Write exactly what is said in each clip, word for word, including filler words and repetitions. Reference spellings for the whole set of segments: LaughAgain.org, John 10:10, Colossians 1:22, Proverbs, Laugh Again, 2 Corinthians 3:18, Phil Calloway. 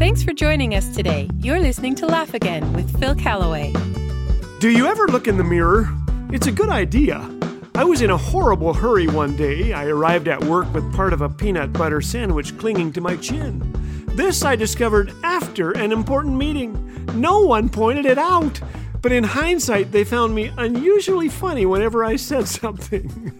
Thanks for joining us today. You're listening to Laugh Again with Phil Calloway. Do you ever look in the mirror? It's a good idea. I was in a horrible hurry one day. I arrived at work with part of a peanut butter sandwich clinging to my chin. This I discovered after an important meeting. No one pointed it out. But in hindsight, they found me unusually funny whenever I said something.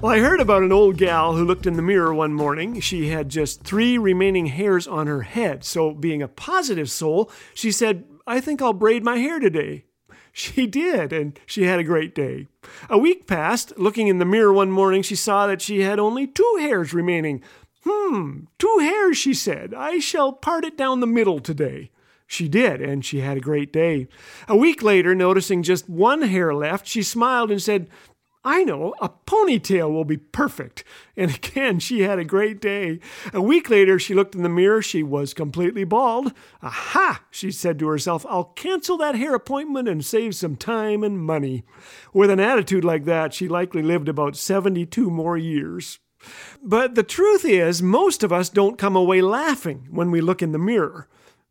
Well, I heard about an old gal who looked in the mirror one morning. She had just three remaining hairs on her head. So being a positive soul, she said, "I think I'll braid my hair today." She did, and she had a great day. A week passed. Looking in the mirror one morning, she saw that she had only two hairs remaining. "Hmm, two hairs," she said. "I shall part it down the middle today." She did, and she had a great day. A week later, noticing just one hair left, she smiled and said, "I know, a ponytail will be perfect." And again, she had a great day. A week later, she looked in the mirror. She was completely bald. "Aha," she said to herself, "I'll cancel that hair appointment and save some time and money." With an attitude like that, she likely lived about seventy-two more years. But the truth is, most of us don't come away laughing when we look in the mirror.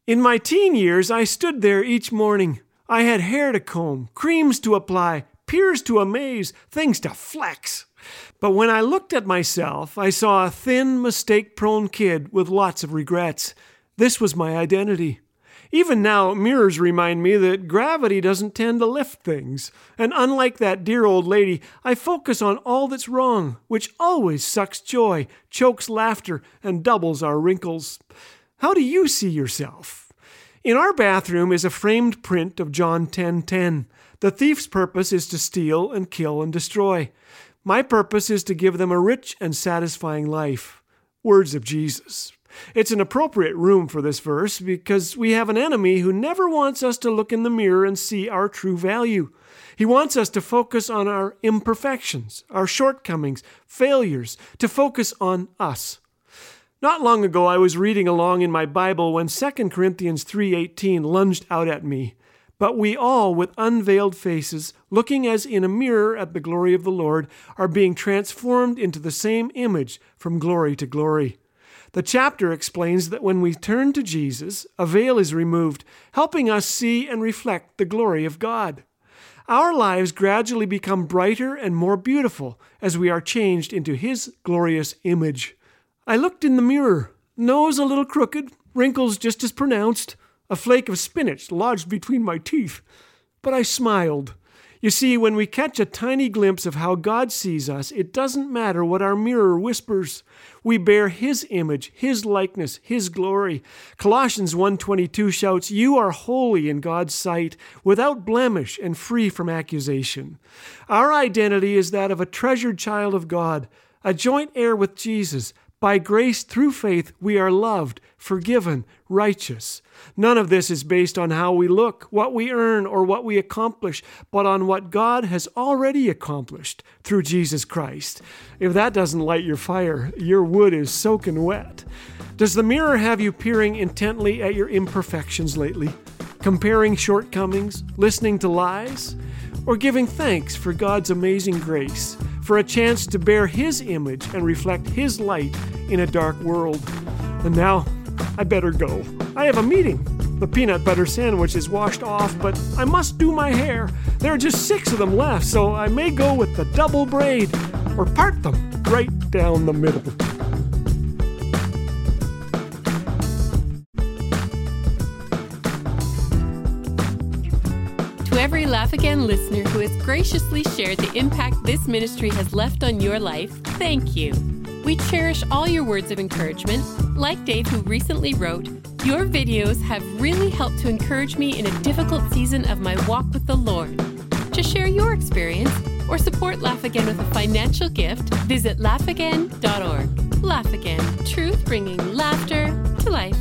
In my teen years, I stood there each morning. I had hair to comb, creams to apply, peers to amaze, things to flex. But when I looked at myself, I saw a thin, mistake-prone kid with lots of regrets. This was my identity. Even now, mirrors remind me that gravity doesn't tend to lift things. And unlike that dear old lady, I focus on all that's wrong, which always sucks joy, chokes laughter, and doubles our wrinkles. How do you see yourself? In our bathroom is a framed print of John ten ten. The thief's purpose is to steal and kill and destroy. My purpose is to give them a rich and satisfying life. Words of Jesus. It's an appropriate room for this verse because we have an enemy who never wants us to look in the mirror and see our true value. He wants us to focus on our imperfections, our shortcomings, failures, to focus on us. Not long ago, I was reading along in my Bible when Second Corinthians three eighteen lunged out at me. "But we all, with unveiled faces, looking as in a mirror at the glory of the Lord, are being transformed into the same image from glory to glory." The chapter explains that when we turn to Jesus, a veil is removed, helping us see and reflect the glory of God. Our lives gradually become brighter and more beautiful as we are changed into His glorious image. I looked in the mirror, nose a little crooked, wrinkles just as pronounced, a flake of spinach lodged between my teeth. But I smiled. You see, when we catch a tiny glimpse of how God sees us, it doesn't matter what our mirror whispers. We bear His image, His likeness, His glory. Colossians one twenty-two shouts, "You are holy in God's sight, without blemish and free from accusation." Our identity is that of a treasured child of God, a joint heir with Jesus. By grace through faith, we are loved, forgiven, righteous. None of this is based on how we look, what we earn, or what we accomplish, but on what God has already accomplished through Jesus Christ. If that doesn't light your fire, your wood is soaking wet. Does the mirror have you peering intently at your imperfections lately, comparing shortcomings, listening to lies, or giving thanks for God's amazing grace? For a chance to bear His image and reflect His light in a dark world. And now, I better go. I have a meeting. The peanut butter sandwich is washed off, but I must do my hair. There are just six of them left, so I may go with the double braid or part them right down the middle. Every Laugh Again listener who has graciously shared the impact this ministry has left on your life, thank you. We cherish all your words of encouragement, like Dave, who recently wrote, "Your videos have really helped to encourage me in a difficult season of my walk with the Lord." To share your experience or support Laugh Again with a financial gift, visit laugh again dot org. Laugh Again, truth bringing laughter to life.